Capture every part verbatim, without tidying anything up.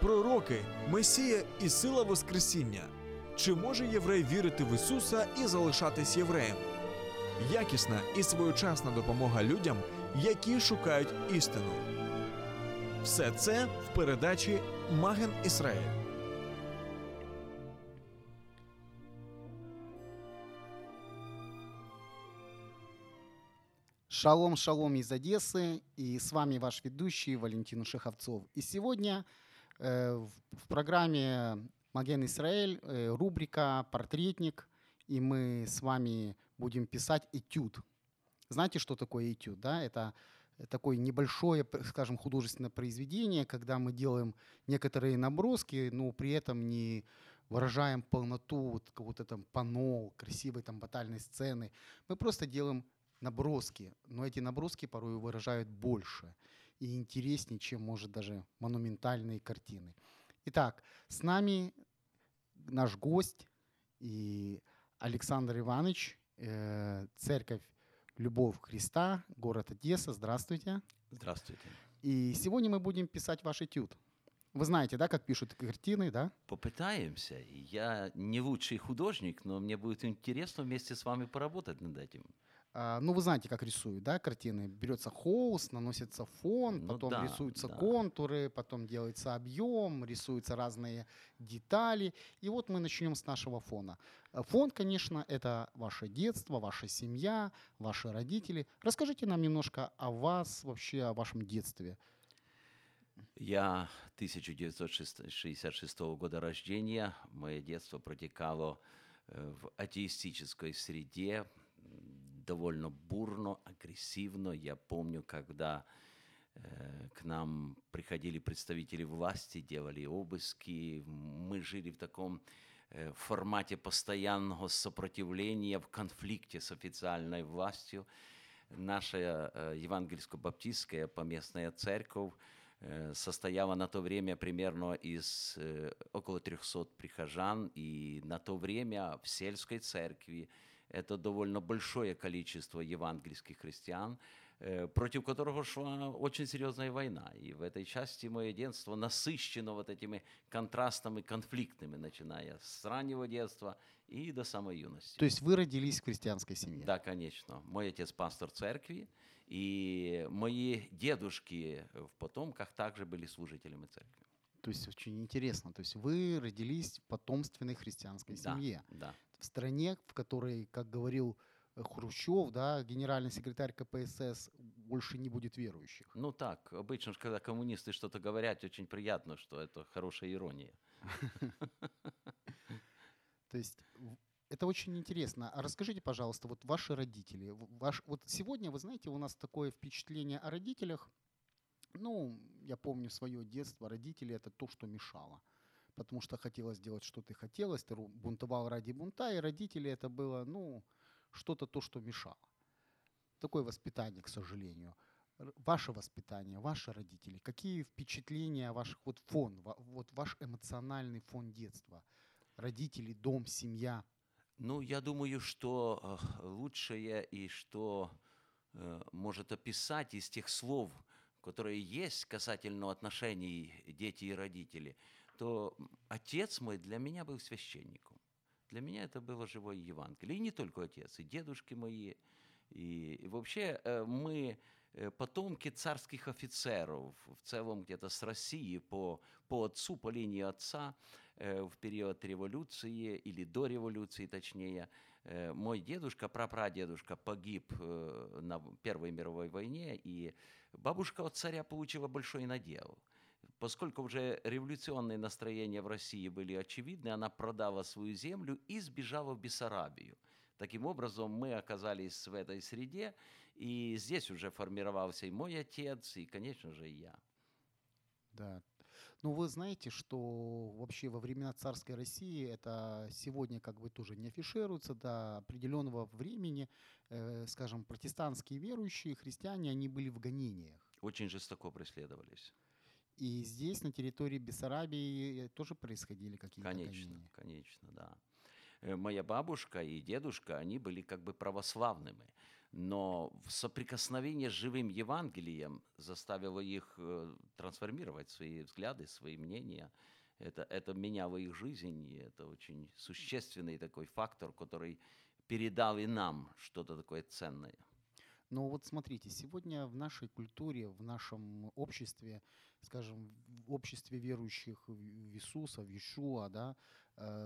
пророки, Месія і сила Воскресіння. Чи може єврей вірити в Ісуса і залишатись євреєм? Якісна і своєчасна допомога людям, які шукають істину. Все це в передачі «Маген Исраэль». Шалом-шалом из Одессы, и с вами ваш ведущий Валентин Шеховцов. И сегодня э, в программе «Маген Исраэль» э, рубрика «Портретник», и мы с вами будем писать этюд. Знаете, что такое этюд? Да? Это такое небольшое, скажем, художественное произведение, когда мы делаем некоторые наброски, но при этом не выражаем полноту вот, какого-то там панно, красивой там батальной сцены. Мы просто делаем наброски, но эти наброски порой выражают больше и интереснее, чем, может, даже монументальные картины. Итак, с нами наш гость и Александр Иванович, э, Церковь «Любовь Христа», город Одесса. Здравствуйте. Здравствуйте. И сегодня мы будем писать ваш этюд. Вы знаете, да, как пишут картины, да? Попытаемся. Я не лучший художник, но мне будет интересно вместе с вами поработать над этим. Ну, вы знаете, как рисуют, да, картины. Берется холст, наносится фон, ну, потом да, рисуются да. контуры, потом делается объем, рисуются разные детали. И вот мы начнем с нашего фона. Фон, конечно, это ваше детство, ваша семья, ваши родители. Расскажите нам немножко о вас, вообще о вашем детстве. Я тысяча девятьсот шестьдесят шестого года рождения. Мое детство протекало в атеистической среде, довольно бурно, агрессивно. Я помню, когда э, к нам приходили представители власти, делали обыски. Мы жили в таком э, формате постоянного сопротивления, в конфликте с официальной властью. Наша э, евангельско-баптистская поместная церковь э, состояла на то время примерно из э, около трехсот прихожан. И на то время в сельской церкви это довольно большое количество евангельских христиан, против которого шла очень серьезная война. И в этой части мое детство насыщено вот этими контрастами конфликтными, начиная с раннего детства и до самой юности. То есть вы родились в христианской семье? Да, конечно. Мой отец пастор церкви, и мои дедушки в потомках также были служителями церкви. То есть очень интересно. То есть вы родились в потомственной христианской да, семье. Да. В стране, в которой, как говорил Хрущев, да, генеральный секретарь ка пэ эс эс, больше не будет верующих. Ну так, обычно, когда коммунисты что-то говорят, очень приятно, что это хорошая ирония. То есть это очень интересно. А расскажите, пожалуйста, вот ваши родители. Ваш, вот сегодня, вы знаете, у нас такое впечатление о родителях. Ну, я помню свое детство, родители — это то, что мешало. Потому что хотелось делать, что ты хотелось, ты бунтовал ради бунта, и родители — это было, ну, что-то то, что мешало. Такое воспитание, к сожалению. Ваше воспитание, ваши родители, какие впечатления, ваш вот фон, вот ваш эмоциональный фон детства? Родители, дом, семья? Ну, я думаю, что лучшее и что может описать из тех слов, которые есть касательно отношений дети и родители, то отец мой для меня был священником. Для меня это было живое Евангелие. И не только отец, и дедушки мои. И, и вообще мы потомки царских офицеров, в целом где-то с России по, по отцу, по линии отца, в период революции или до революции точнее. Мой дедушка, прапрадедушка, погиб на Первой мировой войне, и бабушка от царя получила большой надел. Поскольку уже революционные настроения в России были очевидны, она продала свою землю и сбежала в Бессарабию. Таким образом, мы оказались в этой среде, и здесь уже формировался и мой отец, и, конечно же, и я. Да. Ну, вы знаете, что вообще во времена царской России это сегодня как бы тоже не афишируется до определенного времени. Э, скажем, протестантские верующие, христиане, они были в гонениях. Очень жестоко преследовались. И здесь, на территории Бессарабии, тоже происходили какие-то конечно, гонения. Конечно, да. Моя бабушка и дедушка, они были как бы православными, но соприкосновение с живым Евангелием заставило их трансформировать свои взгляды, свои мнения. Это, это меняло их жизнь, и это очень существенный такой фактор, который передал и нам что-то такое ценное. Но вот смотрите, сегодня в нашей культуре, в нашем обществе, скажем, в обществе верующих в Иисуса, в Иешуа, да,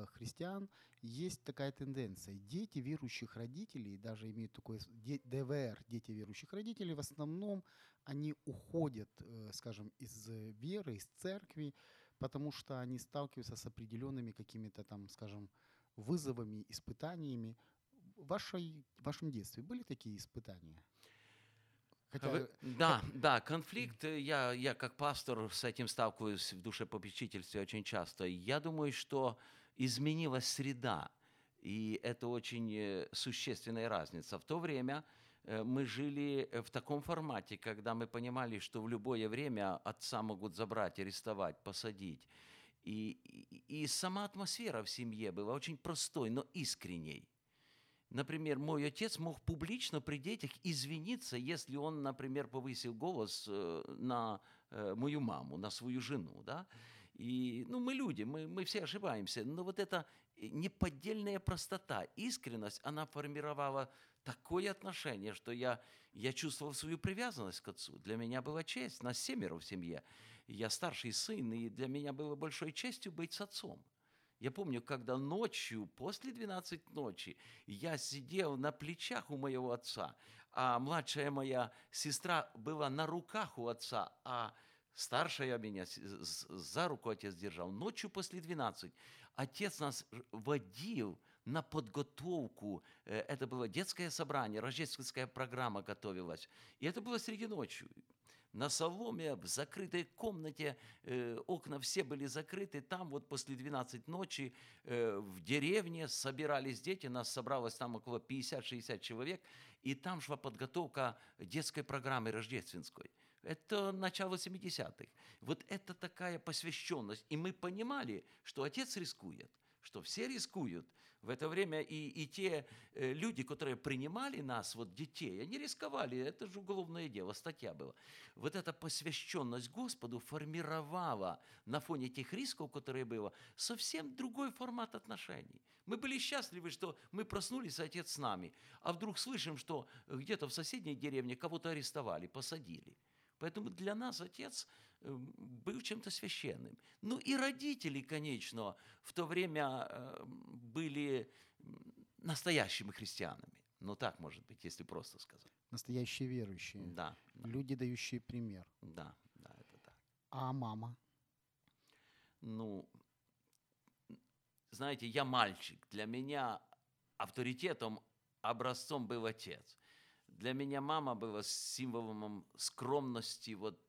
христиан, есть такая тенденция. Дети верующих родителей, даже имеют такое ДВР, дети верующих родителей, в основном они уходят, скажем, из веры, из церкви, потому что они сталкиваются с определенными какими-то там, скажем, вызовами, испытаниями. В, вашей, в вашем детстве были такие испытания? Хотя... Вы, да, да, конфликт, я, я как пастор с этим сталкиваюсь в душепопечительстве очень часто. Я думаю, что изменилась среда, и это очень существенная разница. В то время мы жили в таком формате, когда мы понимали, что в любое время отца могут забрать, арестовать, посадить. И, и, и сама атмосфера в семье была очень простой, но искренней. Например, мой отец мог публично при детях извиниться, если он, например, повысил голос на мою маму, на свою жену. Да? И, ну, мы люди, мы, мы все ошибаемся, но вот эта неподдельная простота, искренность, она формировала такое отношение, что я, я чувствовал свою привязанность к отцу. Для меня была честь, нас семеро в семье, я старший сын, и для меня было большой честью быть с отцом. Я помню, когда ночью, после двенадцати ночи, я сидел на плечах у моего отца, а младшая моя сестра была на руках у отца, а старшая меня за руку отец держал. Ночью после двенадцати отец нас водил на подготовку. Это было детское собрание, рождественская программа готовилась. И это было среди ночи. На соломе, в закрытой комнате, э, окна все были закрыты. Там вот после двенадцати ночи э, в деревне собирались дети. Нас собралось там около пятьдесят-шестьдесят человек. И там шла подготовка детской программы рождественской. Это начало семидесятых. Вот это такая посвященность. И мы понимали, что отец рискует, что все рискуют. В это время и, и те люди, которые принимали нас, вот детей, они рисковали, это же уголовное дело, статья была. Вот эта посвященность Господу формировала на фоне тех рисков, которые были, совсем другой формат отношений. Мы были счастливы, что мы проснулись, а отец с нами, а вдруг слышим, что где-то в соседней деревне кого-то арестовали, посадили. Поэтому для нас отец был чем-то священным. Ну и родители, конечно, в то время были настоящими христианами. Ну так, может быть, если просто сказать. Настоящие верующие. Да. Люди, дающие пример. Да, да, это так. А мама? Ну, знаете, я мальчик. Для меня авторитетом, образцом был отец. Для меня мама была символом скромности. Вот,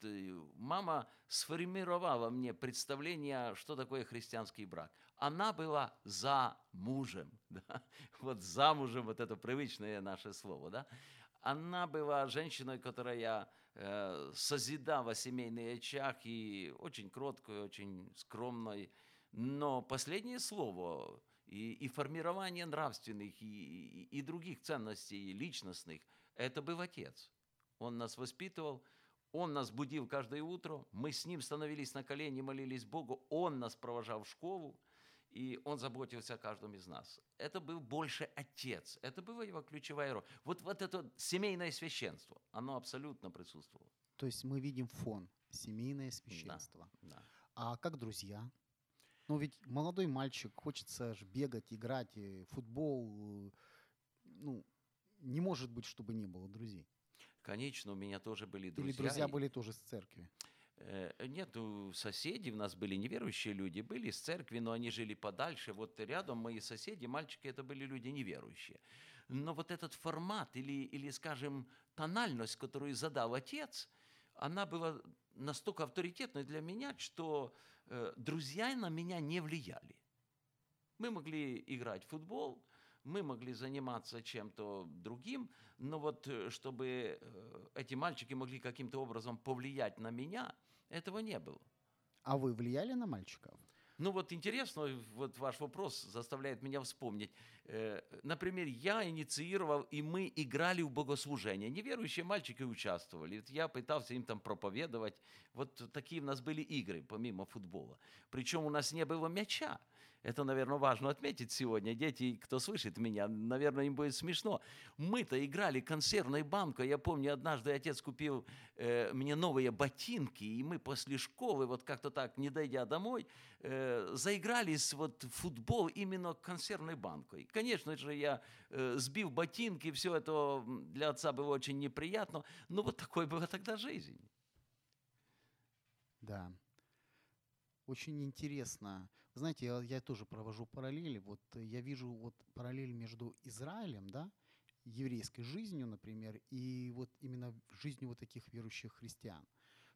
мама сформировала мне представление, что такое христианский брак. Она была за мужем. Да? Вот за мужем, вот это привычное наше слово. Да? Она была женщиной, которая э, созидала семейный очаг, и очень кроткой, очень скромной. Но последнее слово и, и формирование нравственных, и, и, и других ценностей, и личностных – это был отец. Он нас воспитывал, он нас будил каждое утро, мы с ним становились на колени, молились Богу, он нас провожал в школу, и он заботился о каждом из нас. Это был больше отец, это была его ключевая роль. Вот, вот это семейное священство, оно абсолютно присутствовало. То есть мы видим фон, семейное священство. Да, да. А как друзья? Ну ведь молодой мальчик, хочется ж бегать, играть, футбол, ну... Не может быть, чтобы не было друзей. Конечно, у меня тоже были друзья. Или друзья были тоже с церкви? Нет, соседи у нас были неверующие люди, были с церкви, но они жили подальше. Вот рядом мои соседи, мальчики, это были люди неверующие. Но вот этот формат или, или скажем, тональность, которую задал отец, она была настолько авторитетной для меня, что друзья на меня не влияли. Мы могли играть в футбол, мы могли заниматься чем-то другим, но вот чтобы эти мальчики могли каким-то образом повлиять на меня, этого не было. А вы влияли на мальчиков? Ну вот интересно, вот ваш вопрос заставляет меня вспомнить. Например, я инициировал, и мы играли в богослужение. Неверующие мальчики участвовали. Я пытался им там проповедовать. Вот такие у нас были игры, помимо футбола. Причем у нас не было мяча. Это, наверное, важно отметить сегодня. Дети, кто слышит меня, наверное, им будет смешно. Мы-то играли консервной банкой. Я помню, однажды отец купил э, мне новые ботинки, и мы после школы, вот как-то так, не дойдя домой, э, заигрались вот в футбол именно консервной банкой. Конечно же, я э, сбил ботинки, все это для отца было очень неприятно, но вот такой была тогда жизнь. Да. Очень интересно. Вы знаете, я, я тоже провожу параллели. Вот я вижу вот параллель между Израилем, да, еврейской жизнью, например, и вот именно жизнью вот таких верующих христиан.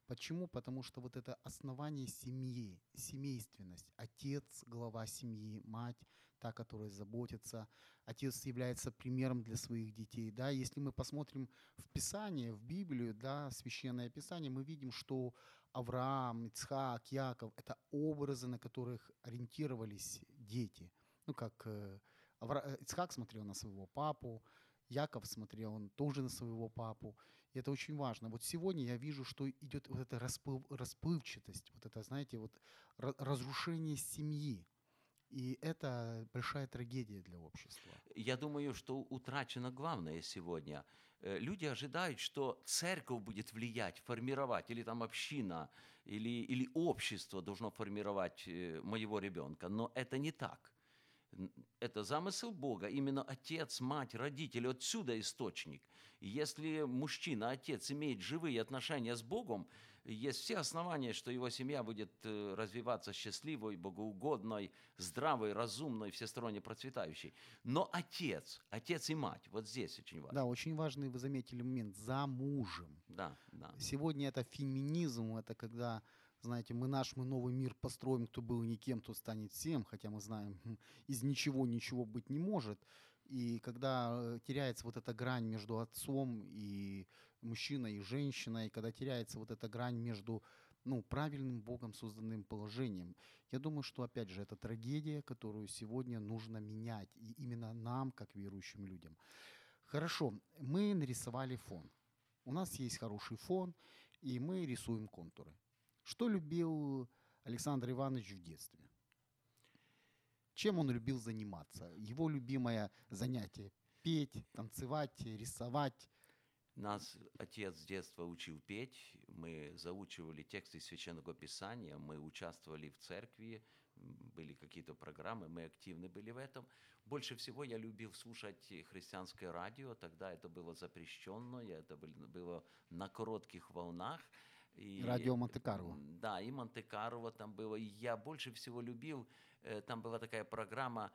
Почему? Потому что вот это основание семьи, семейственность. Отец – глава семьи, мать – та, которая заботится. Отец является примером для своих детей. Да? Если мы посмотрим в Писание, в Библию, да, Священное Писание, мы видим, что Авраам, Ицхак, Яков – это образы, на которых ориентировались дети. Ну, как Авра... Ицхак смотрел на своего папу, Яков смотрел, он тоже на своего папу. И это очень важно. Вот сегодня я вижу, что идет вот эта расплыв, расплывчатость, вот это, знаете, вот разрушение семьи. И это большая трагедия для общества. Я думаю, что утрачено главное сегодня. Люди ожидают, что церковь будет влиять, формировать, или там община, или, или общество должно формировать моего ребенка. Но это не так. Это замысел Бога, именно отец, мать, родители, отсюда источник. Если мужчина, отец имеет живые отношения с Богом, есть все основания, что его семья будет развиваться счастливой, богоугодной, здравой, разумной, всесторонне процветающей. Но отец, отец и мать, вот здесь очень важно. Да, очень важный, вы заметили момент, за мужем. Да, да. Сегодня это феминизм, это когда... Знаете, мы наш, мы новый мир построим, кто был никем, тот станет всем, хотя мы знаем, из ничего ничего быть не может. И когда теряется вот эта грань между отцом и мужчиной, и женщиной, и когда теряется вот эта грань между ну, правильным Богом созданным положением, я думаю, что, опять же, это трагедия, которую сегодня нужно менять, и именно нам, как верующим людям. Хорошо, мы нарисовали фон. У нас есть хороший фон, и мы рисуем контуры. Что любил Александр Иванович в детстве? Чем он любил заниматься? Его любимое занятие – петь, танцевать, рисовать. Нас отец с детства учил петь. Мы заучивали тексты Священного Писания, мы участвовали в церкви, были какие-то программы, мы активны были в этом. Больше всего я любил слушать христианское радио. Тогда это было запрещено, это было на коротких волнах. И, радио Монте-Карло. Да, и Монте-Карло там было. И я больше всего любил, там была такая программа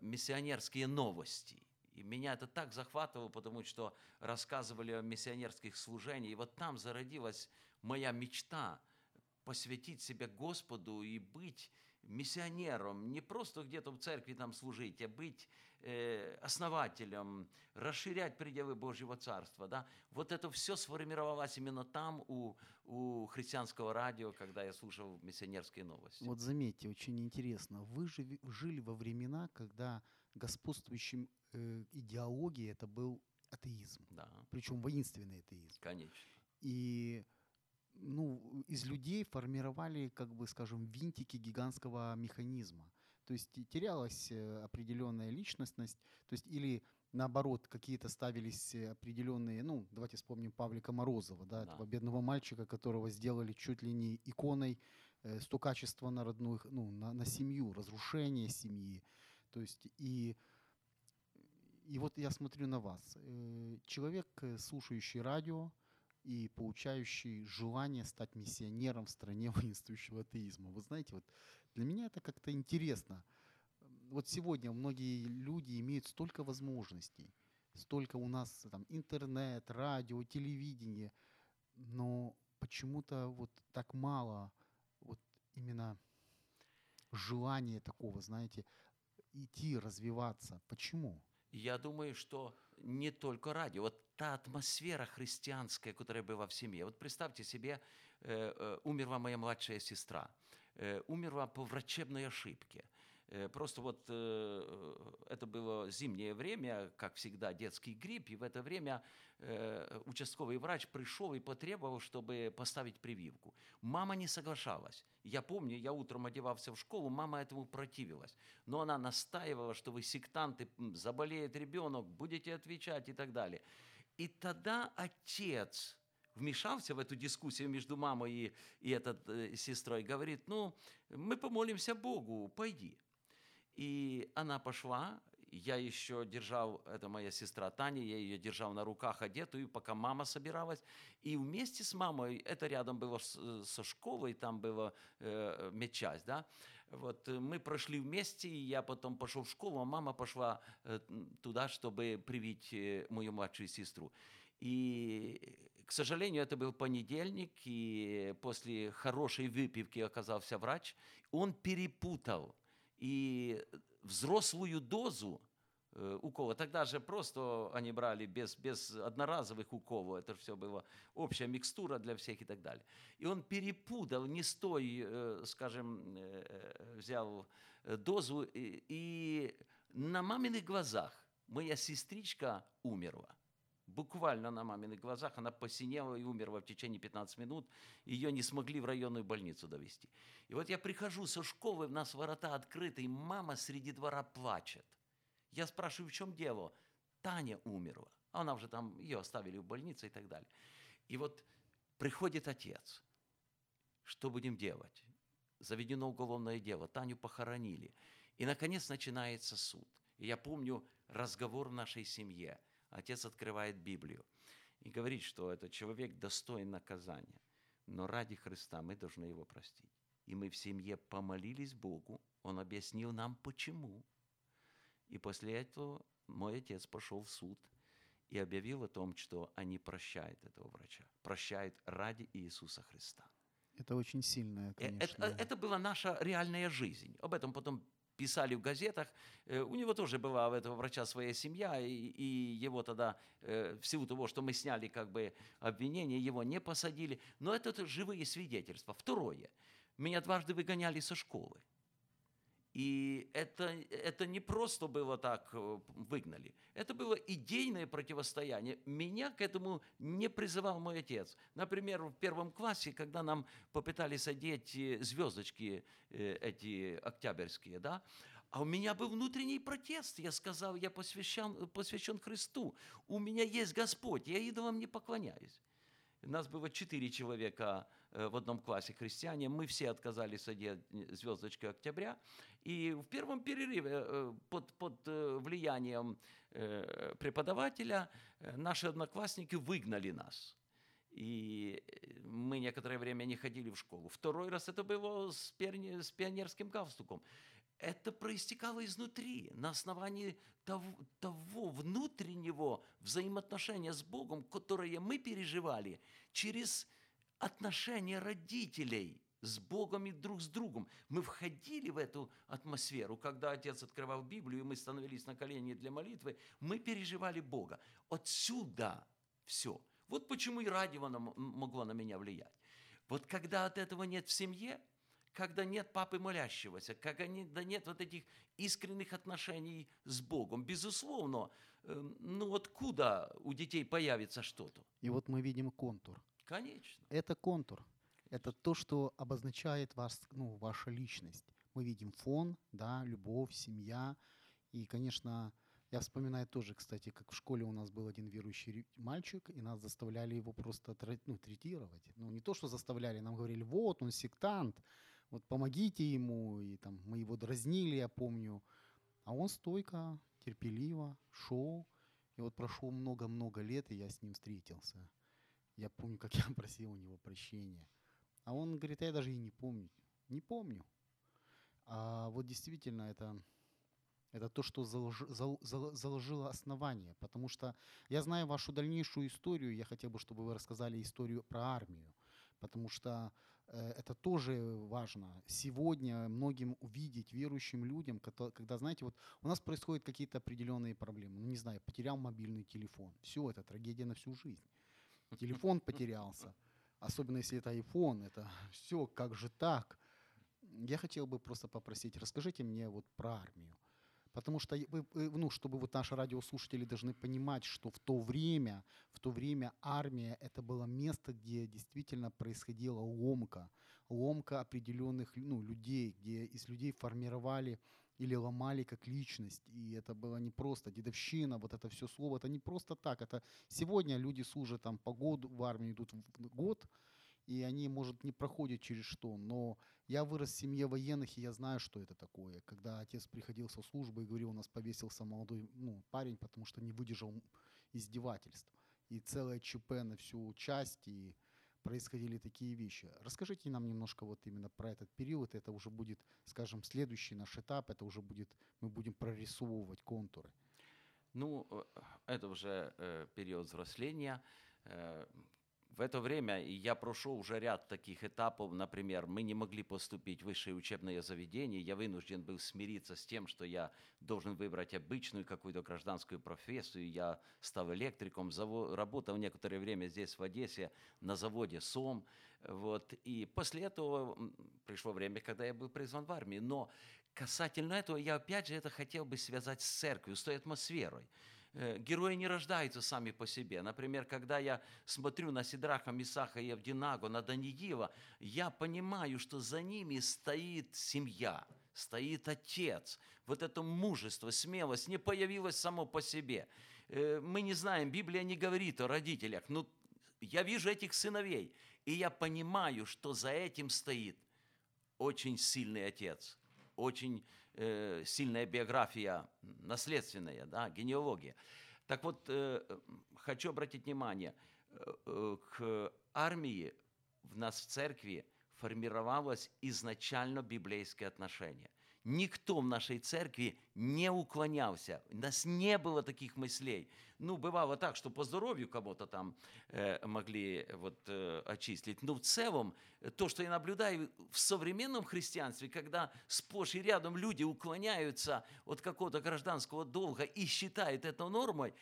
«Миссионерские новости». И меня это так захватывало, потому что рассказывали о миссионерских служениях. И вот там зародилась моя мечта посвятить себя Господу и быть миссионером. Не просто где-то в церкви там служить, а быть э, основателем, расширять пределы Божьего Царства. Да? Вот это все сформировалось именно там, у, у христианского радио, когда я слушал миссионерские новости. Вот заметьте, очень интересно, вы жили, жили во времена, когда господствующим э, идеологией это был атеизм. Да. Причем воинственный атеизм. Конечно. И... Ну, из людей формировали, как бы, скажем, винтики гигантского механизма. То есть терялась определенная личностность, то есть или наоборот какие-то ставились определенные, ну, давайте вспомним Павлика Морозова, да, да. Этого бедного мальчика, которого сделали чуть ли не иконой э, стукачества на родную, ну, на, на семью, разрушение семьи. То есть и... И вот я смотрю на вас. Э, человек, слушающий радио, и получающий желание стать миссионером в стране воинствующего атеизма. Вы знаете, вот для меня это как-то интересно. Вот сегодня многие люди имеют столько возможностей, столько у нас там интернет, радио, телевидение, но почему-то вот так мало вот именно желание такого, знаете, идти, развиваться. Почему? Я думаю, что не только ради. Вот та атмосфера христианская, которая была в семье. Вот представьте себе, э, э, умерла моя младшая сестра. Э, умерла по врачебной ошибке. Э, просто вот э, это было зимнее время, как всегда, детский грипп. И в это время э, участковый врач пришел и потребовал, чтобы поставить прививку. Мама не соглашалась. Я помню, я утром одевался в школу, мама этому противилась. Но она настаивала, что вы сектанты, заболеет ребенок, будете отвечать и так далее. И тогда отец вмешался в эту дискуссию между мамой и, и этот, э, сестрой, говорит, ну, мы помолимся Богу, пойди. И она пошла, я еще держал, это моя сестра Таня, я ее держал на руках одетую, пока мама собиралась. И вместе с мамой, это рядом было с, со школой, там была э, медчасть, да, вот мы прошли вместе, и я потом пошел в школу, а мама пошла э, туда, чтобы привить э, мою младшую сестру. И, к сожалению, это был понедельник, и после хорошей выпивки оказался врач, он перепутал, и взрослую дозу э, укола. Тогда же просто они брали без, без одноразовых уколов. Это все была общая микстура для всех и так далее. И он перепутал, не с той, э, скажем, э, взял дозу. И, и на маминых глазах моя сестричка умерла. Буквально на маминых глазах она посинела и умерла в течение пятнадцати минут. Ее не смогли в районную больницу довести. И вот я прихожу со школы, у нас ворота открыты, и мама среди двора плачет. Я спрашиваю, в чем дело? Таня умерла. Она уже там, ее оставили в больнице и так далее. И вот приходит отец. Что будем делать? Заведено уголовное дело. Таню похоронили. И, наконец, начинается суд. И я помню разговор в нашей семье. Отец открывает Библию и говорит, что этот человек достоин наказания, но ради Христа мы должны его простить. И мы в семье помолились Богу, он объяснил нам, почему. И после этого мой отец пошел в суд и объявил о том, что они прощают этого врача, прощают ради Иисуса Христа. Это очень сильное, конечно. Это, это была наша реальная жизнь. Об этом потом писали в газетах. У него тоже была у этого врача своя семья, и, и его тогда, в силу того, что мы сняли как бы обвинение, его не посадили. Но это живые свидетельства. Второе. Меня дважды выгоняли со школы. И это, это не просто было так, выгнали. Это было идейное противостояние. Меня к этому не призывал мой отец. Например, в первом классе, когда нам попытались одеть звездочки эти октябрьские, да, а у меня был внутренний протест. Я сказал, я посвящен, посвящен Христу. У меня есть Господь, я идолам не поклоняюсь. У нас было четыре человека в одном классе христиане. Мы все отказались от звездочки октября. И в первом перерыве под, под влиянием преподавателя наши одноклассники выгнали нас. И мы некоторое время не ходили в школу. Второй раз это было с, перни, с пионерским галстуком. Это проистекало изнутри, на основании того, того внутреннего взаимоотношения с Богом, которое мы переживали через отношения родителей с Богом и друг с другом. Мы входили в эту атмосферу, когда отец открывал Библию, и мы становились на колени для молитвы, мы переживали Бога. Отсюда все. Вот почему и радио могло на меня влиять. Вот когда от этого нет в семье, когда нет папы молящегося, когда нет вот этих искренних отношений с Богом. Безусловно, ну откуда у детей появится что-то? И вот мы видим контур. Конечно. Это контур. Это то, что обозначает вас, ну, ваша личность. Мы видим фон, да, любовь, семья. И, конечно, я вспоминаю тоже, кстати, как в школе у нас был один верующий мальчик, и нас заставляли его просто ну, третировать. Ну, не то, что заставляли, нам говорили, вот, он сектант, вот помогите ему, и там мы его дразнили, я помню. А он стойко, терпеливо шел, и вот прошло много-много лет, и я с ним встретился. Я помню, как я просил у него прощения. А он говорит, а я даже и не помню. Не помню. А вот действительно это, это то, что залож, зал, зал, заложило основание, потому что я знаю вашу дальнейшую историю, я хотел бы, чтобы вы рассказали историю про армию, потому что это тоже важно. Сегодня многим увидеть, верующим людям, когда, знаете, вот у нас происходят какие-то определенные проблемы. Ну, не знаю, потерял мобильный телефон. Все, это трагедия на всю жизнь. Телефон потерялся. Особенно если это iPhone, это все, как же так? Я хотел бы просто попросить, расскажите мне вот про армию. Потому что, ну, чтобы вот наши радиослушатели должны понимать, что в то время, в то время армия — это было место, где действительно происходила ломка, ломка определенных, ну, людей, где из людей формировали или ломали как личность. И это было не просто дедовщина, вот это все слово, это не просто так. Это сегодня люди служат там по году, в армию идут год, и они, может, не проходят через что, но я вырос в семье военных, и я знаю, что это такое. Когда отец приходил со службы и говорил, у нас повесился молодой, ну, парень, потому что не выдержал издевательств. И целое ЧП на всю часть, и происходили такие вещи. Расскажите нам немножко вот именно про этот период, это уже будет, скажем, следующий наш этап, это уже будет, мы будем прорисовывать контуры. Ну, это уже э, период взросления. э, В это время я прошел уже ряд таких этапов, например, мы не могли поступить в высшее учебное заведение, я вынужден был смириться с тем, что я должен выбрать обычную какую-то гражданскую профессию, я стал электриком, заво- работал некоторое время здесь в Одессе на заводе «Сом», вот, и после этого пришло время, когда я был призван в армию, но касательно этого я опять же это хотел бы связать с церковью, с той атмосферой. Герои не рождаются сами по себе. Например, когда я смотрю на Сидраха, Мисаха и Авдинаго, на Даниила, я понимаю, что за ними стоит семья, стоит отец. Вот это мужество, смелость не появилось само по себе. Мы не знаем, Библия не говорит о родителях, но я вижу этих сыновей, и я понимаю, что за этим стоит очень сильный отец, очень э, сильная биография, наследственная, да, генеалогия. Так вот, э, хочу обратить внимание, э, к армии в нас в церкви формировалось изначально библейское отношение. Никто в нашей церкви не уклонялся, у нас не было таких мыслей. Ну, бывало так, что по здоровью кого-то там э, могли вот, э, очистить, но в целом то, что я наблюдаю в современном христианстве, когда сплошь и рядом люди уклоняются от какого-то гражданского долга и считают это нормой,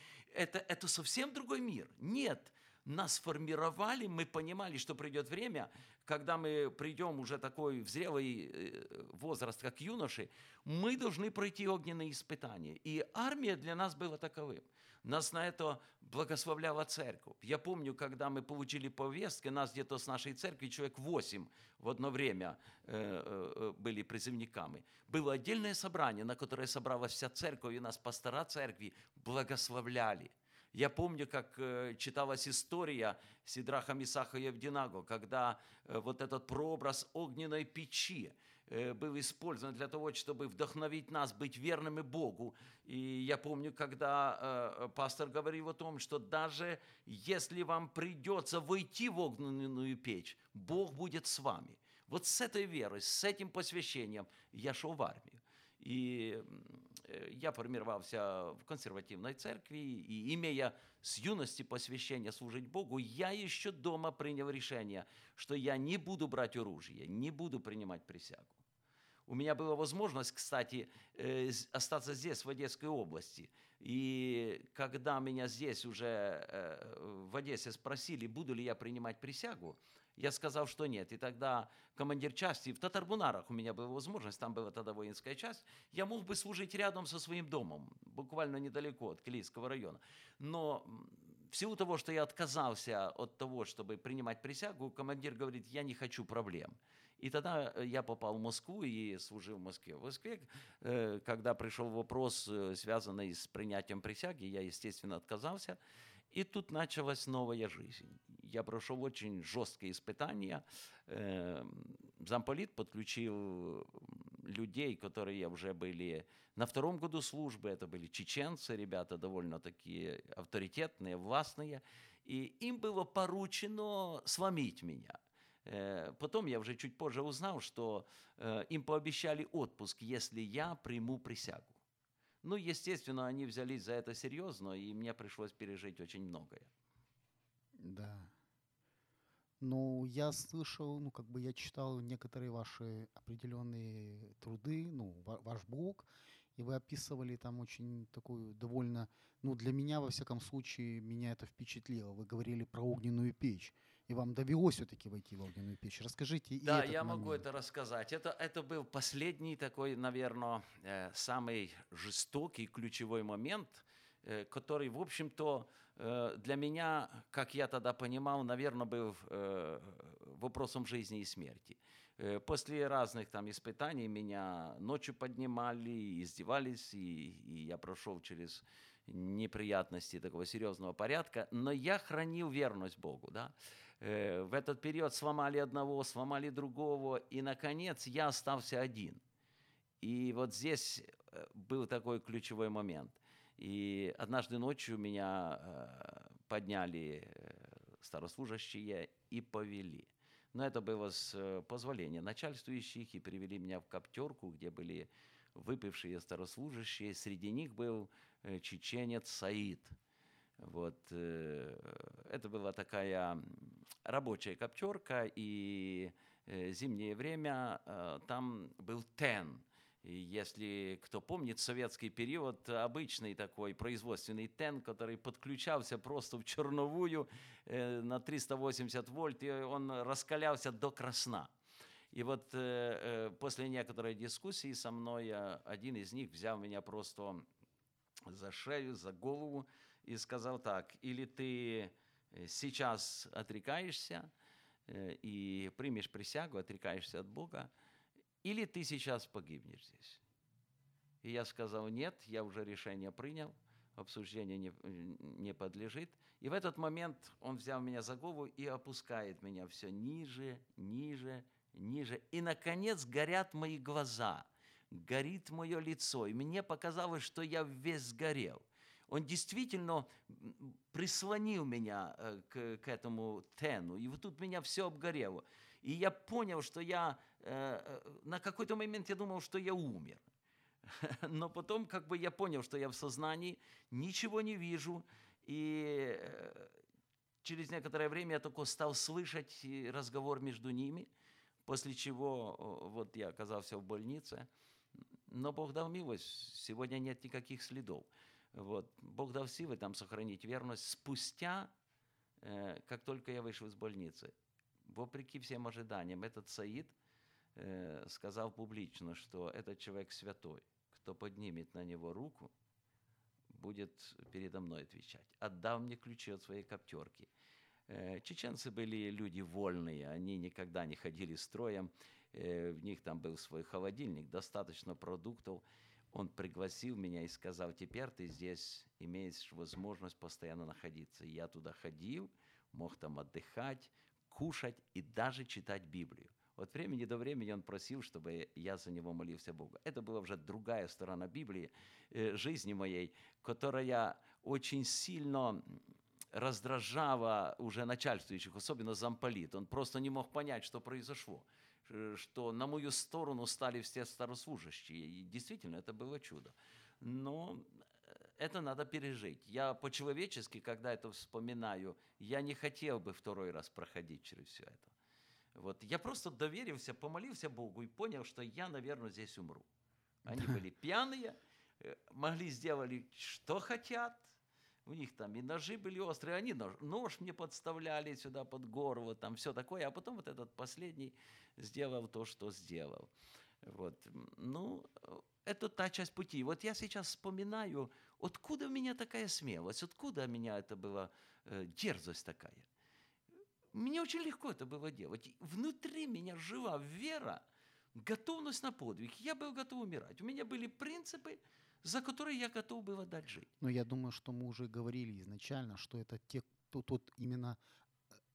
это, это совсем другой мир. Нет. Нас формировали, мы понимали, что придет время, когда мы придем уже такой в зрелый возраст, как юноши, мы должны пройти огненные испытания. И армия для нас была таковым. Нас на это благословляла церковь. Я помню, когда мы получили повестки, нас где-то с нашей церкви человек восемь в одно время были призывниками. Было отдельное собрание, на которое собралась вся церковь, и нас пастора церкви благословляли. Я помню, как читалась история Сидраха, Мисаха и Авдинаго, когда вот этот прообраз огненной печи был использован для того, чтобы вдохновить нас быть верными Богу. И я помню, когда пастор говорил о том, что даже если вам придется войти в огненную печь, Бог будет с вами. Вот с этой верой, с этим посвящением я шел в армию. И я формировался в консервативной церкви, и имея с юности посвящение служить Богу, я еще дома принял решение, что я не буду брать оружие, не буду принимать присягу. У меня была возможность, кстати, остаться здесь, в Одесской области. И когда меня здесь уже в Одессе спросили, буду ли я принимать присягу, я сказал, что нет. И тогда командир части, в Татарбунарах у меня была возможность, там была тогда воинская часть, я мог бы служить рядом со своим домом, буквально недалеко от Килийского района. Но в силу того, что я отказался от того, чтобы принимать присягу, командир говорит, я не хочу проблем. И тогда я попал в Москву и служил в Москве. В Москве, когда пришел вопрос, связанный с принятием присяги, я, естественно, отказался. И тут началась новая жизнь. Я прошел очень жесткие испытания. Замполит подключил людей, которые уже были на втором году службы. Это были чеченцы, ребята довольно такие авторитетные, властные. И им было поручено сломить меня. Потом я уже чуть позже узнал, что им пообещали отпуск, если я приму присягу. Ну, естественно, они взялись за это серьезно, и мне пришлось пережить очень многое. Да. Но я слышал, ну, как бы я читал некоторые ваши определенные труды, ну, ваш блог, и вы описывали там очень такую довольно, ну, для меня, во всяком случае, меня это впечатлило. Вы говорили про огненную печь, и вам довелось все-таки войти в огненную печь. Расскажите и этот момент. Да, я могу это рассказать. Это, это был последний такой, наверное, самый жестокий ключевой момент, который, в общем-то, для меня, как я тогда понимал, наверное, был вопросом жизни и смерти. После разных там испытаний меня ночью поднимали, издевались, и, и я прошел через неприятности такого серьезного порядка, но я хранил верность Богу. Да? В этот период сломали одного, сломали другого, и, наконец, я остался один. И вот здесь был такой ключевой момент. И однажды ночью меня подняли старослужащие и повели. Но это было с позволения начальствующих, и привели меня в коптерку, где были выпившие старослужащие. Среди них был чеченец Саид. Вот. Это была такая рабочая коптерка, и зимнее время там был тен. Если кто помнит, советский период, обычный такой производственный тен, который подключался просто в черновую э, на триста восемьдесят вольт, и он раскалялся до красна. И вот э, после некоторой дискуссии со мной один из них взял меня просто за шею, за голову и сказал так: или ты сейчас отрекаешься э, и примешь присягу, отрекаешься от Бога, или ты сейчас погибнешь здесь. И я сказал: нет, я уже решение принял, обсуждение не, не подлежит. И в этот момент он взял меня за голову и опускает меня все ниже, ниже, ниже. И, наконец, горят мои глаза, горит мое лицо. И мне показалось, что я весь сгорел. Он действительно прислонил меня к, к этому тену. И вот тут меня все обгорело. И я понял, что я... Э, на какой-то момент я думал, что я умер. Но потом как бы я понял, что я в сознании, ничего не вижу. И э, через некоторое время я только стал слышать разговор между ними, после чего вот я оказался в больнице. Но Бог дал милость, сегодня нет никаких следов. Вот. Бог дал силы там сохранить верность спустя, э, как только я вышел из больницы. Вопреки всем ожиданиям, этот Саид э, сказал публично, что этот человек святой. Кто поднимет на него руку, будет передо мной отвечать. Отдал мне ключи от своей коптерки. Э, чеченцы были люди вольные, они никогда не ходили строем. Э, в них там был свой холодильник, достаточно продуктов. Он пригласил меня и сказал: теперь ты здесь имеешь возможность постоянно находиться. Я туда ходил, мог там отдыхать, кушать и даже читать Библию. От времени до времени он просил, чтобы я за него молился Богу. Это была уже другая сторона Библии, э, жизни моей, которая очень сильно раздражала уже начальствующих, особенно замполит. Он просто не мог понять, что произошло, что на мою сторону стали все старослужащие. И действительно, это было чудо. Но это надо пережить. Я по-человечески, когда это вспоминаю, я не хотел бы второй раз проходить через все это. Вот. Я просто доверился, помолился Богу и понял, что я, наверное, здесь умру. Они были пьяные, могли сделать, что хотят. У них там и ножи были острые, они нож, нож мне подставляли сюда под горло, там все такое. А потом вот этот последний сделал то, что сделал. Вот. Ну... Это та часть пути. Вот я сейчас вспоминаю, откуда у меня такая смелость, откуда у меня это была э, дерзость такая. Мне очень легко это было делать. Внутри меня жила вера, готовность на подвиг. Я был готов умирать. У меня были принципы, за которые я готов был отдать жизнь. Но я думаю, что мы уже говорили изначально, что это те, кто тут именно...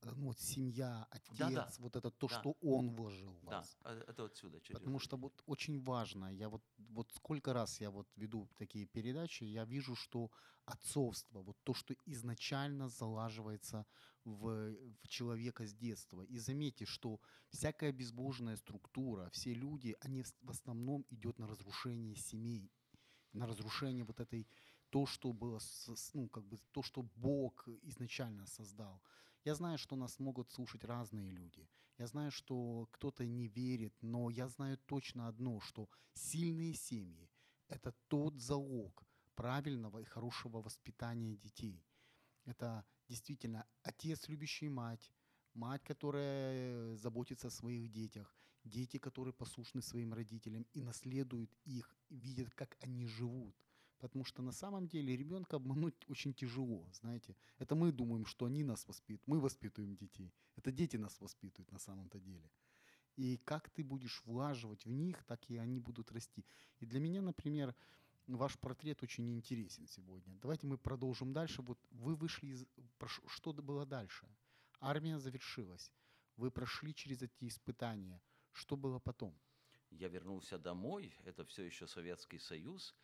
Ну, вот семья, отец, да, да. вот это то, да. что он вложил в вас. Да, это отсюда. Через Потому что вот очень важно, я вот, вот сколько раз я вот веду такие передачи, я вижу, что отцовство, вот то, что изначально залаживается в, в человека с детства. И заметьте, что всякая безбожная структура, все люди, они в основном идут на разрушение семей, на разрушение вот этой, то, что было, ну, как бы то, что Бог изначально создал. Я знаю, что нас могут слушать разные люди. Я знаю, что кто-то не верит, но я знаю точно одно, что сильные семьи – это тот залог правильного и хорошего воспитания детей. Это действительно отец, любящий мать, мать, которая заботится о своих детях, дети, которые послушны своим родителям и наследуют их, видят, как они живут. Потому что на самом деле ребенка обмануть очень тяжело, знаете. Это мы думаем, что они нас воспитывают, мы воспитываем детей. Это дети нас воспитывают на самом-то деле. И как ты будешь влаживать в них, так и они будут расти. И для меня, например, ваш портрет очень интересен сегодня. Давайте мы продолжим дальше. Вот вы вышли из... Что было дальше? Армия завершилась. Вы прошли через эти испытания. Что было потом? Я вернулся домой. Это все еще Советский Союз.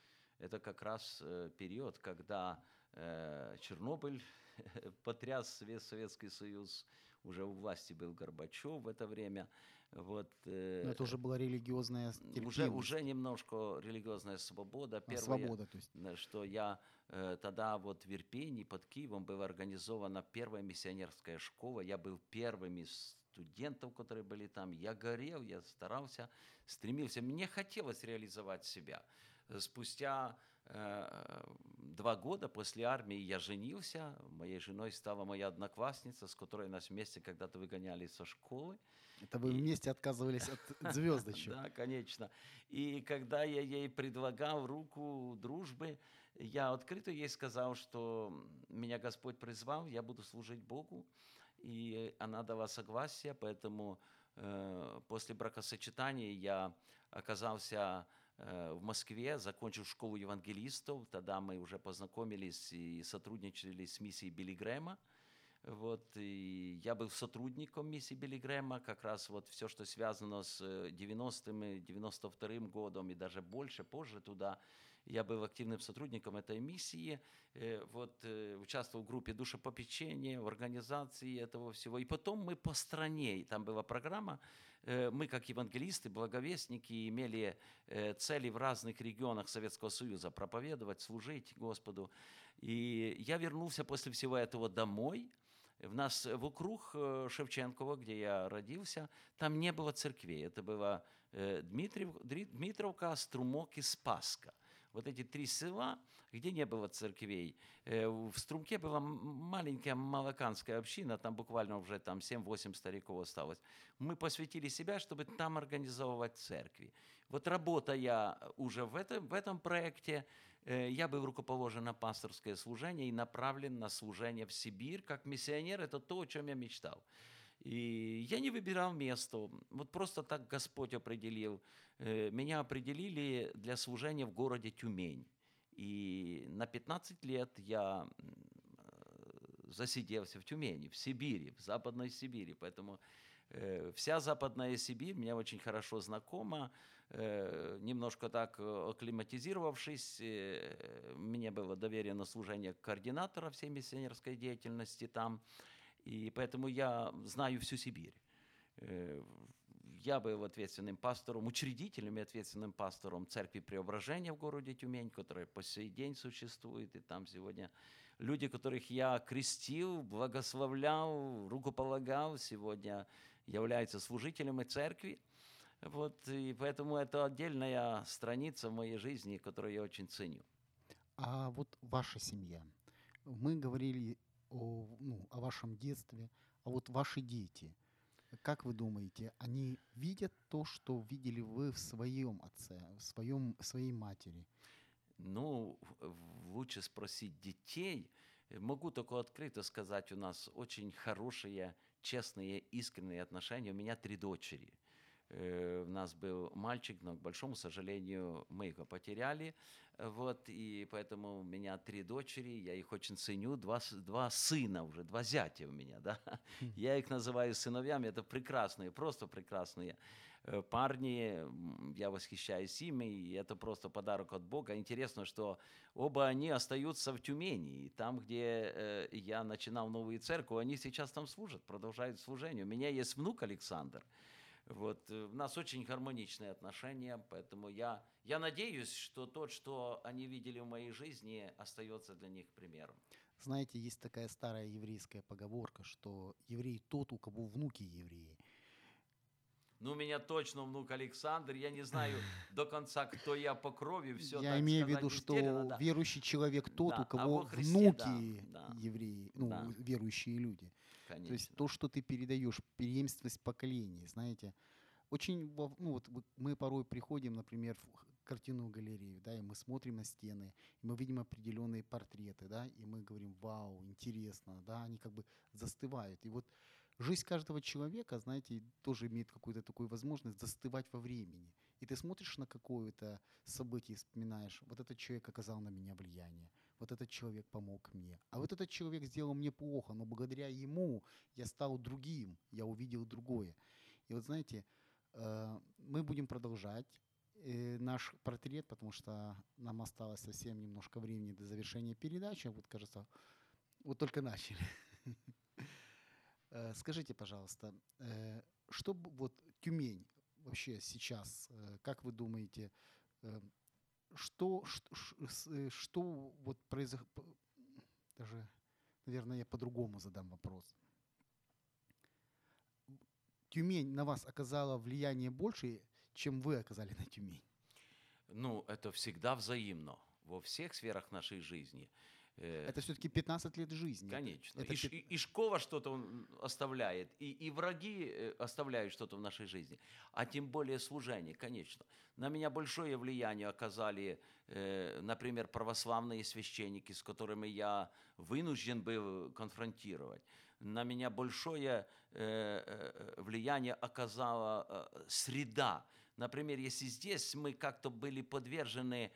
Это как раз э, период, когда э, Чернобыль потряс весь Советский Союз, уже у власти был Горбачев в это время. Вот, э, Но это уже была религиозная терпимость. Уже, уже немножко религиозная свобода. Первое, свобода, то есть. Что я э, тогда вот в Ирпени под Киевом была организована первая миссионерская школа. Я был первым из студентов, которые были там. Я горел, я старался, стремился. Мне хотелось реализовать себя. Спустя э, два года после армии я женился. Моей женой стала моя одноклассница, с которой нас вместе когда-то выгоняли со школы. Это вы и... вместе отказывались от звездочек. Да, конечно. И когда я ей предлагал руку дружбы, я открыто ей сказал, что меня Господь призвал, я буду служить Богу. И она дала согласие, поэтому э, после бракосочетания я оказался... в Москве, закончил школу евангелистов, тогда мы уже познакомились и сотрудничали с миссией Билли Грэма. Вот, и я был сотрудником миссии Билли Грэма, как раз вот все, что связано с девяностым, девяносто вторым годом и даже больше, позже туда, я был активным сотрудником этой миссии, вот, участвовал в группе душепопечения, в организации этого всего. И потом мы по стране, там была программа, мы как евангелисты, благовестники имели цели в разных регионах Советского Союза проповедовать, служить Господу. И я вернулся после всего этого домой. В нас вокруг Шевченкова, где я родился, там не было церквей. Это была Дмитрив, Дмитровка, Струмок и Спасска. Вот эти три села, где не было церквей. В Струмке была маленькая малаканская община, там буквально уже там, семь-восемь стариков осталось. Мы посвятили себя, чтобы там организовывать церкви. Вот работая уже в этом, в этом проекте, я был рукоположен на пасторское служение и направлен на служение в Сибирь как миссионер. Это то, о чем я мечтал. И я не выбирал место, вот просто так Господь определил. Меня определили для служения в городе Тюмень. И на пятнадцать лет я засиделся в Тюмени, в Сибири, в Западной Сибири. Поэтому вся Западная Сибирь мне очень хорошо знакома. Немножко так акклиматизировавшись, мне было доверено служение координатора всей миссионерской деятельности там. И поэтому я знаю всю Сибирь. Я был ответственным пастором, учредителем и ответственным пастором церкви Преображения в городе Тюмень, которая по сей день существует. И там сегодня люди, которых я крестил, благословлял, рукополагал, сегодня являются служителями церкви. Вот, и поэтому это отдельная страница в моей жизни, которую я очень ценю. А вот ваша семья. Мы говорили о, ну, о вашем детстве, а вот ваши дети, как вы думаете, они видят то, что видели вы в своем отце, в своем, своей матери? Ну, лучше спросить детей. Могу только открыто сказать, у нас очень хорошие, честные, искренние отношения. У меня три дочери. У нас был мальчик, но, к большому сожалению, мы его потеряли. Вот, и поэтому у меня три дочери, я их очень ценю. Два, два сына уже, два зятя у меня. Да? Я их называю сыновьями. Это прекрасные, просто прекрасные парни. Я восхищаюсь ими, и это просто подарок от Бога. Интересно, что оба они остаются в Тюмени. И там, где я начинал новую церковь, они сейчас там служат, продолжают служение. У меня есть внук Александр. Вот, у нас очень гармоничные отношения, поэтому я, я надеюсь, что то, что они видели в моей жизни, остается для них примером. Знаете, есть такая старая еврейская поговорка, что еврей тот, у кого внуки евреи. Ну, у меня точно внук Александр, я не знаю до конца, кто я по крови, все я так сказать. Я имею в виду, что да. верующий человек тот, да. у кого а Христе, внуки да. евреи, ну, да. верующие люди. Конечно. То есть то, что ты передаешь, преемственность поколений, знаете. Очень, ну, вот мы порой приходим, например, в картинную галерею, да, и мы смотрим на стены, и мы видим определенные портреты, да, и мы говорим, вау, интересно, да, они как бы застывают. И вот жизнь каждого человека, знаете, тоже имеет какую-то такую возможность застывать во времени. И ты смотришь на какое-то событие и вспоминаешь, вот этот человек оказал на меня влияние, вот этот человек помог мне, а вот этот человек сделал мне плохо, но благодаря ему я стал другим, я увидел другое. И вот, знаете, мы будем продолжать наш портрет, потому что нам осталось совсем немножко времени до завершения передачи. Вот, кажется, вот только начали. Скажите, пожалуйста, что вот Тюмень вообще сейчас, как вы думаете, что, что, что вот произошло? Даже, наверное, я по-другому задам вопрос. Тюмень на вас оказала влияние больше, чем вы оказали на Тюмень? Ну, это всегда взаимно во всех сферах нашей жизни. Это все-таки пятнадцать лет жизни. Конечно. Это... И, и, и школа что-то он оставляет, и, и враги оставляют что-то в нашей жизни. А тем более служение, конечно. На меня большое влияние оказали, например, православные священники, с которыми я вынужден был конфронтировать. На меня большое влияние оказала среда. Например, если здесь мы как-то были подвержены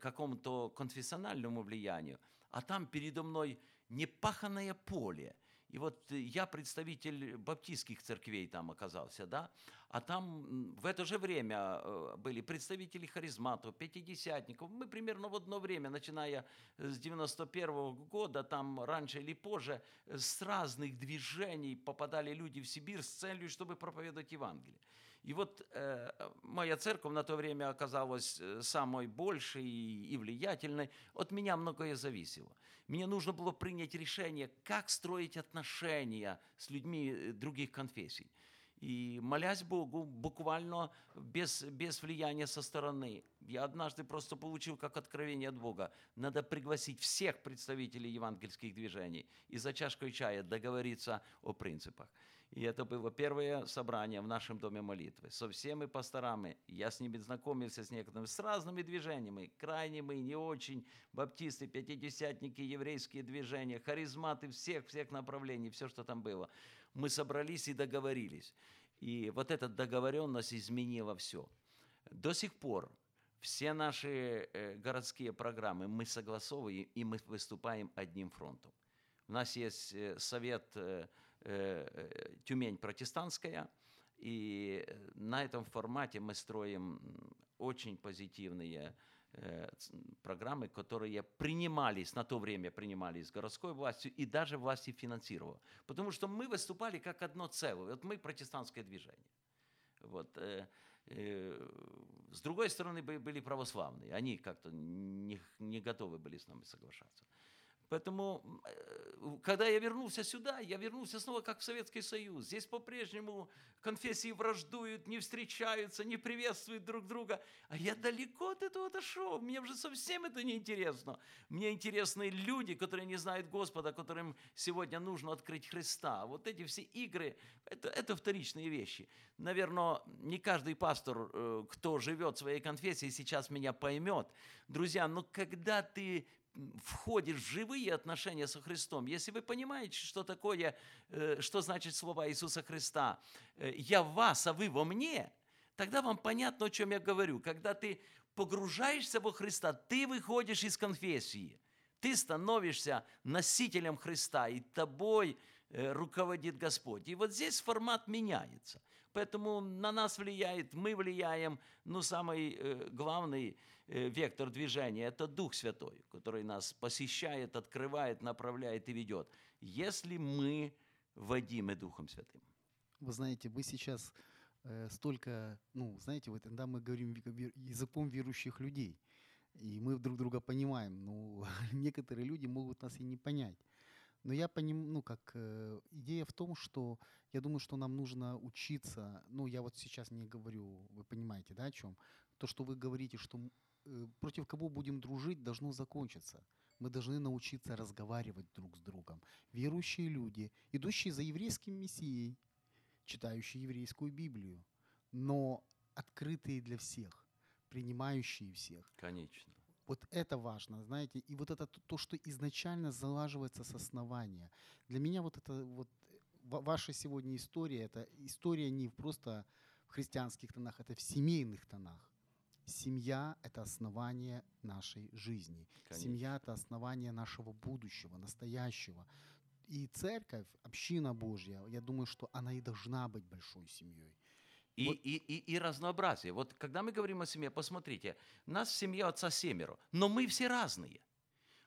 какому-то конфессиональному влиянию, а там передо мной непаханное поле. И вот я представитель баптистских церквей там оказался, да, а там в это же время были представители харизматов, пятидесятников. Мы примерно в одно время, начиная с девяносто первого года, там раньше или позже, с разных движений попадали люди в Сибирь с целью, чтобы проповедовать Евангелие. И вот э, моя церковь на то время оказалась самой большей и влиятельной. От меня многое зависело. Мне нужно было принять решение, как строить отношения с людьми других конфессий. И молясь Богу, буквально без, без влияния со стороны, я однажды просто получил как откровение от Бога, надо пригласить всех представителей евангельских движений и за чашкой чая договориться о принципах. И это было первое собрание в нашем доме молитвы. Со всеми пасторами, я с ними знакомился, с некоторыми, с разными движениями, крайними, не очень, баптисты, пятидесятники, еврейские движения, харизматы всех, всех направлений, все, что там было. Мы собрались и договорились. И вот эта договоренность изменила все. До сих пор все наши городские программы мы согласовываем, и мы выступаем одним фронтом. У нас есть совет... Тюмень протестантская, и на этом формате мы строим очень позитивные программы, которые принимались, на то время принимались городской властью и даже власти финансировала. Потому что мы выступали как одно целое. Вот мы протестантское движение. Вот. С другой стороны были православные. Они как-то не готовы были с нами соглашаться. Поэтому, когда я вернулся сюда, я вернулся снова как в Советский Союз. Здесь по-прежнему конфессии враждуют, не встречаются, не приветствуют друг друга. А я далеко от этого отошел. Мне уже совсем это не интересно. Мне интересны люди, которые не знают Господа, которым сегодня нужно открыть Христа. Вот эти все игры, это, это вторичные вещи. Наверное, не каждый пастор, кто живет своей конфессией, сейчас меня поймет. Друзья, но когда ты... входишь в живые отношения со Христом, если вы понимаете, что такое, что значит слова Иисуса Христа, «Я в вас, а вы во мне», тогда вам понятно, о чем я говорю. Когда ты погружаешься во Христа, ты выходишь из конфессии, ты становишься носителем Христа, и тобой руководит Господь. И вот здесь формат меняется. Поэтому на нас влияет, мы влияем, но самый главный вектор движения – это Дух Святой, который нас посещает, открывает, направляет и ведет, если мы водимы Духом Святым. Вы знаете, вы сейчас э, столько, ну, знаете, вот, когда мы говорим языком верующих людей, И мы друг друга понимаем. Ну, некоторые люди могут нас и не понять. Но я понимаю, ну, как э, идея в том, что я думаю, что нам нужно учиться. Ну, я вот сейчас не говорю, вы понимаете, да, о чем? То, что вы говорите, что э, против кого будем дружить, должно закончиться. Мы должны научиться разговаривать друг с другом. Верующие люди, идущие за еврейским мессией, читающие еврейскую Библию, но открытые для всех, принимающие всех. Конечно. Вот это важно, знаете, и вот это то, что изначально залаживается с основания. Для меня вот это вот ваша сегодня история, это история не просто в христианских тонах, это в семейных тонах. Семья — это основание нашей жизни. Конечно. Семья — это основание нашего будущего, настоящего. И церковь, община Божья, я думаю, что она и должна быть большой семьей. И, вот. и, и, и разнообразие. Вот когда мы говорим о семье, посмотрите, нас в семье отца семеро, но мы все разные.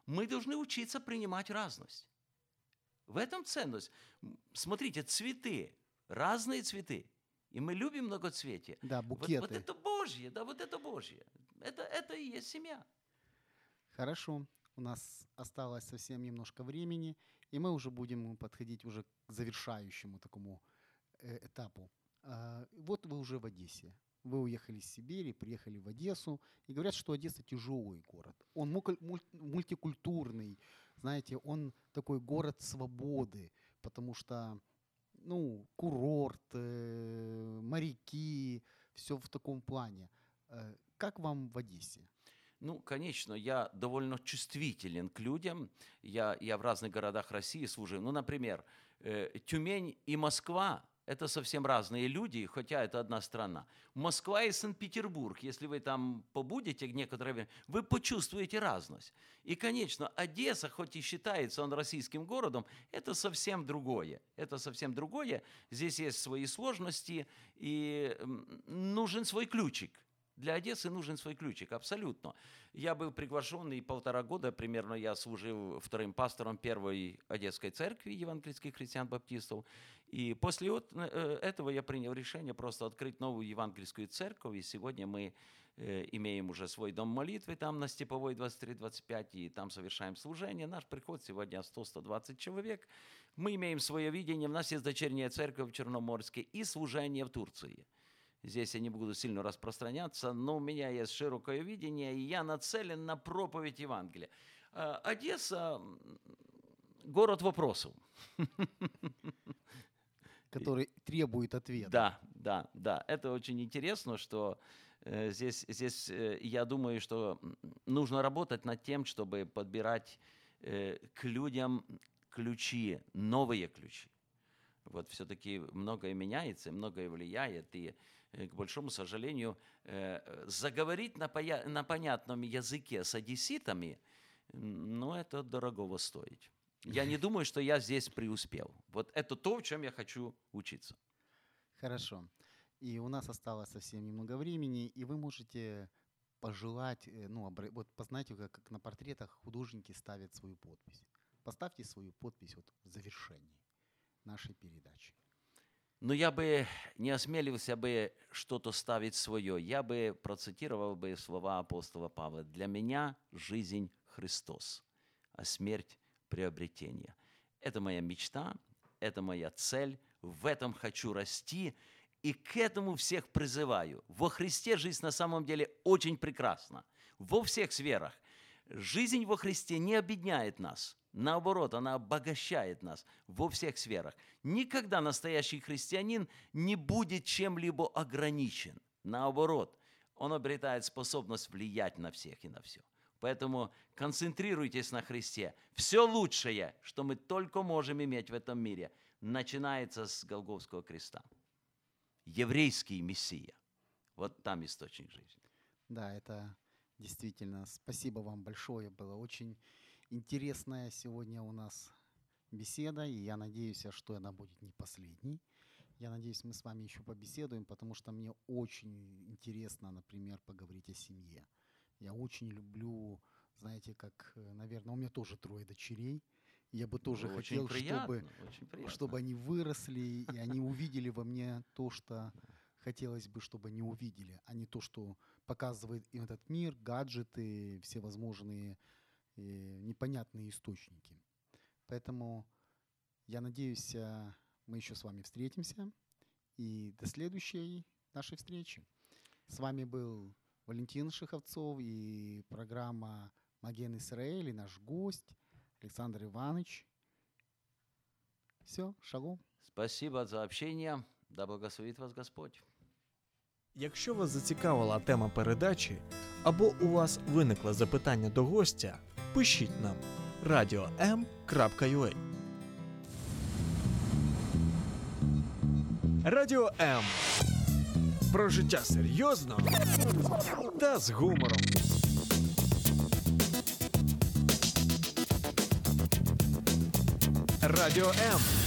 Мы должны учиться принимать разность. В этом ценность. Смотрите, цветы, разные цветы. И мы любим многоцветие. Да, букеты. Вот, вот это Божье, да, вот это Божье. Это, это и есть семья. Хорошо, у нас осталось совсем немножко времени, и мы уже будем подходить уже к завершающему такому э, этапу. Вот вы уже в Одессе, вы уехали из Сибири, приехали в Одессу, и говорят, что Одесса тяжелый город, он мультикультурный, знаете, он такой город свободы, потому что, ну, курорт, моряки, все в таком плане. Как вам в Одессе? Ну, конечно, я довольно чувствителен к людям, я, я в разных городах России служил, ну, например, Тюмень и Москва. Это совсем разные люди, хотя это одна страна. Москва и Санкт-Петербург, если вы там побудете некоторое время, вы почувствуете разность. И, конечно, Одесса, хоть и считается он российским городом, это совсем другое. Это совсем другое. Здесь есть свои сложности, и нужен свой ключик. Для Одессы нужен свой ключик, абсолютно. Я был приглашен, и полтора года примерно я служил вторым пастором первой Одесской церкви евангельских христиан-баптистов. И после этого я принял решение просто открыть новую евангельскую церковь, и сегодня мы имеем уже свой дом молитвы там на Степовой двадцать три двадцать пять, и там совершаем служение. Наш приход сегодня сто - сто двадцать человек. Мы имеем свое видение, у нас есть дочерняя церковь в Черноморске и служение в Турции. Здесь я не буду сильно распространяться, но у меня есть широкое видение, и я нацелен на проповедь Евангелия. Одесса – город вопросов. Который требует ответа. Да, да, да. Это очень интересно, что здесь, здесь я думаю, что нужно работать над тем, чтобы подбирать к людям ключи, новые ключи. Вот все-таки многое меняется, многое влияет, и, к большому сожалению, заговорить на, поя- на понятном языке с одесситами, ну, это дорогого стоит. Я не думаю, что я здесь преуспел. Вот это то, в чем я хочу учиться. Хорошо. И у нас осталось совсем немного времени, и вы можете пожелать, ну, вот познайте, как на портретах художники ставят свою подпись. Поставьте свою подпись вот в завершении нашей передачи. Но я бы не осмелился бы что-то ставить свое. Я бы процитировал бы слова апостола Павла. Для меня жизнь Христос, а смерть приобретение. Это моя мечта, это моя цель, в этом хочу расти, и к этому всех призываю. Во Христе жизнь на самом деле очень прекрасна, во всех сферах. Жизнь во Христе не обедняет нас, наоборот, она обогащает нас во всех сферах. Никогда настоящий христианин не будет чем-либо ограничен, наоборот, он обретает способность влиять на всех и на все. Поэтому концентрируйтесь на Христе. Все лучшее, что мы только можем иметь в этом мире, начинается с Голгофского креста. Еврейский Мессия. Вот там источник жизни. Да, это действительно. Спасибо вам большое. Была очень интересная сегодня у нас беседа. И я надеюсь, что она будет не последней. Я надеюсь, мы с вами еще побеседуем, потому что мне очень интересно, например, поговорить о семье. Я очень люблю, знаете, как, наверное, у меня тоже трое дочерей. Я бы тоже ну, хотел, очень приятно, чтобы, очень приятно. чтобы они выросли, и они увидели во мне то, что хотелось бы, чтобы они увидели, а не то, что показывает им этот мир, гаджеты, всевозможные непонятные источники. Поэтому я надеюсь, мы еще с вами встретимся. И до следующей нашей встречи. С вами был Валентин Шеховцов и программа «Маген Исраэль» и наш гость Александр Иванович. Все, шагом. Спасибо за общение. Да благословить вас Господь. Якщо вас зацікавила тема передачі, або у вас виникло запитання до гостя, пишіть нам радіо ем крапка ю а. Радіо М. Про життя серйозно та з гумором. Радіо М.